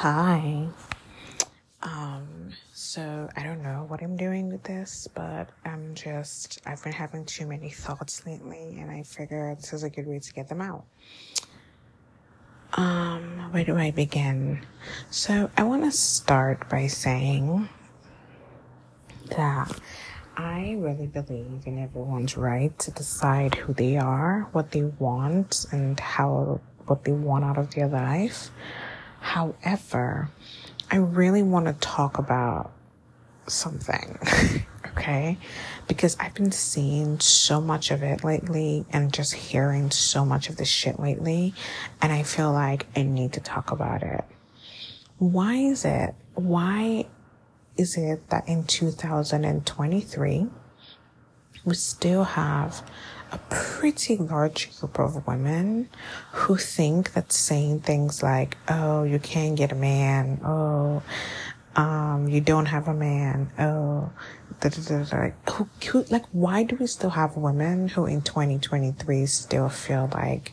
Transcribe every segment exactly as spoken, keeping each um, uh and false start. Hi. Um, so I don't know what I'm doing with this, but I'm just, I've been having too many thoughts lately, and I figure this is a good way to get them out. Um, where do I begin? So I want to start by saying that I really believe in everyone's right to decide who they are, what they want, and how, what they want out of their life. However, I really want to talk about something, okay? Because I've been seeing so much of it lately and just hearing so much of this shit lately, and I feel like I need to talk about it. Why is it? Why is it that in two thousand twenty-three, we still have a pretty large group of women who think that saying things like, oh, you can't get a man, oh, um, you don't have a man, oh, da, da, da, da. Who, who, like, why do we still have women who in twenty twenty-three still feel like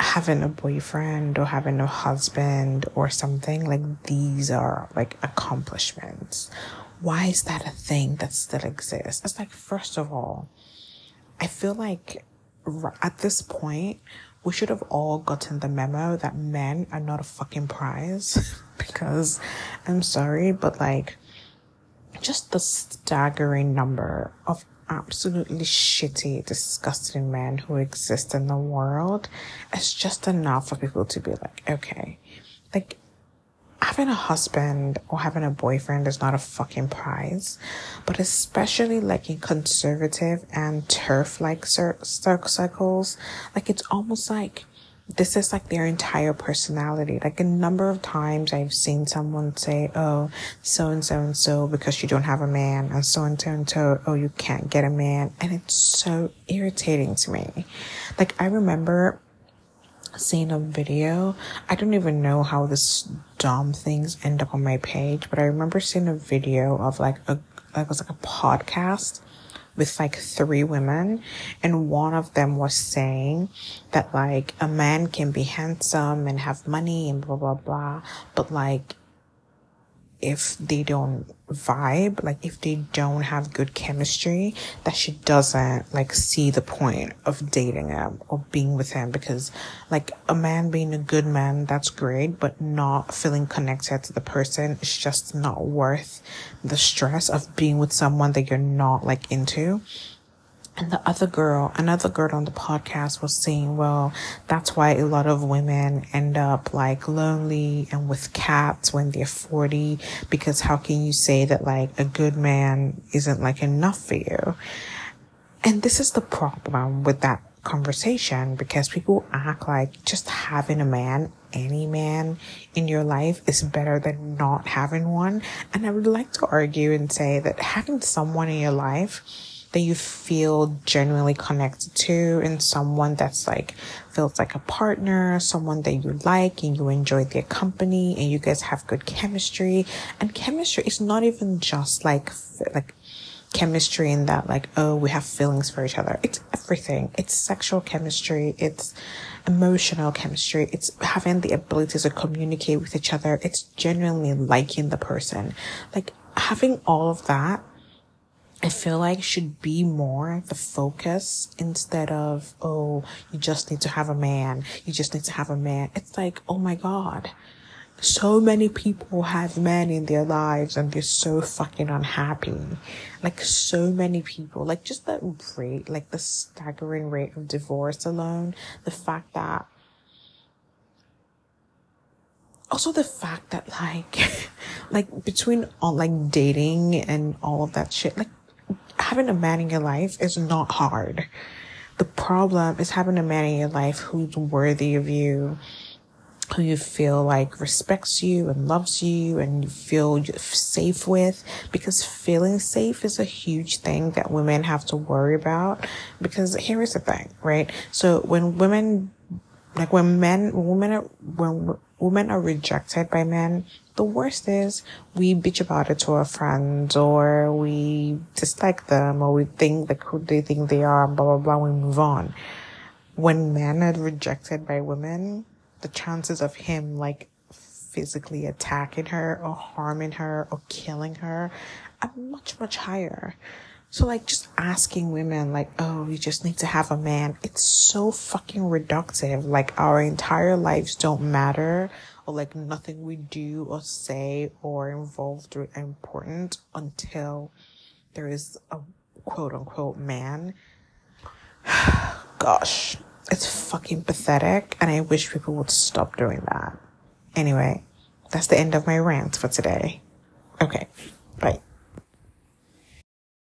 having a boyfriend or having a husband or something, like, these are, like, accomplishments? Why is that a thing that still exists? It's like, first of all, I feel like at this point, we should have all gotten the memo that men are not a fucking prize. Because, I'm sorry, but like, just the staggering number of absolutely shitty, disgusting men who exist in the world is just enough for people to be like, okay, like, having a husband or having a boyfriend is not a fucking prize, but especially like in conservative and turf-like cir- circles, like it's almost like this is like their entire personality. Like a number of times I've seen someone say, oh, so-and-so and so because you don't have a man, and so-and-so and so, oh, you can't get a man. And it's so irritating to me. Like I remember seeing a video, I don't even know how this dumb things end up on my page, but I remember seeing a video of like a like it was like a podcast with like three women, and one of them was saying that like a man can be handsome and have money and blah blah blah, but like if they don't vibe, like if they don't have good chemistry, that she doesn't like see the point of dating him or being with him, because like a man being a good man, that's great, but not feeling connected to the person is just not worth the stress of being with someone that you're not like into. And the other girl, another girl on the podcast was saying, well, that's why a lot of women end up like lonely and with cats when they're forty, because how can you say that like a good man isn't like enough for you? And this is the problem with that conversation, because people act like just having a man, any man in your life is better than not having one. And I would like to argue and say that having someone in your life that you feel genuinely connected to, and someone that's like feels like a partner, someone that you like and you enjoy their company and you guys have good chemistry. And chemistry is not even just like like chemistry in that like, oh, we have feelings for each other. It's everything. It's sexual chemistry, it's emotional chemistry, it's having the ability to communicate with each other, it's genuinely liking the person. Like having all of that, I feel like should be more the focus, instead of, oh, you just need to have a man. You just need to have a man. It's like, oh my God, so many people have men in their lives and they're so fucking unhappy. Like so many people, like just that rate, like the staggering rate of divorce alone, the fact that Also the fact that like, like between all like dating and all of that shit, like having a man in your life is not hard. The problem is having a man in your life who's worthy of you, who you feel like respects you and loves you and you feel safe with, because feeling safe is a huge thing that women have to worry about. Because here is the thing, right? So when women, like when men, women, are, when women are rejected by men, the worst is we bitch about it to our friends, or we dislike them, or we think like who they think they are, blah, blah, blah, we move on. When men are rejected by women, the chances of him like physically attacking her or harming her or killing her are much, much higher. So, like, just asking women, like, oh, you just need to have a man. It's so fucking reductive. Like, our entire lives don't matter, or, like, nothing we do or say or involved with are important until there is a quote-unquote man. Gosh, it's fucking pathetic, and I wish people would stop doing that. Anyway, that's the end of my rant for today. Okay, bye.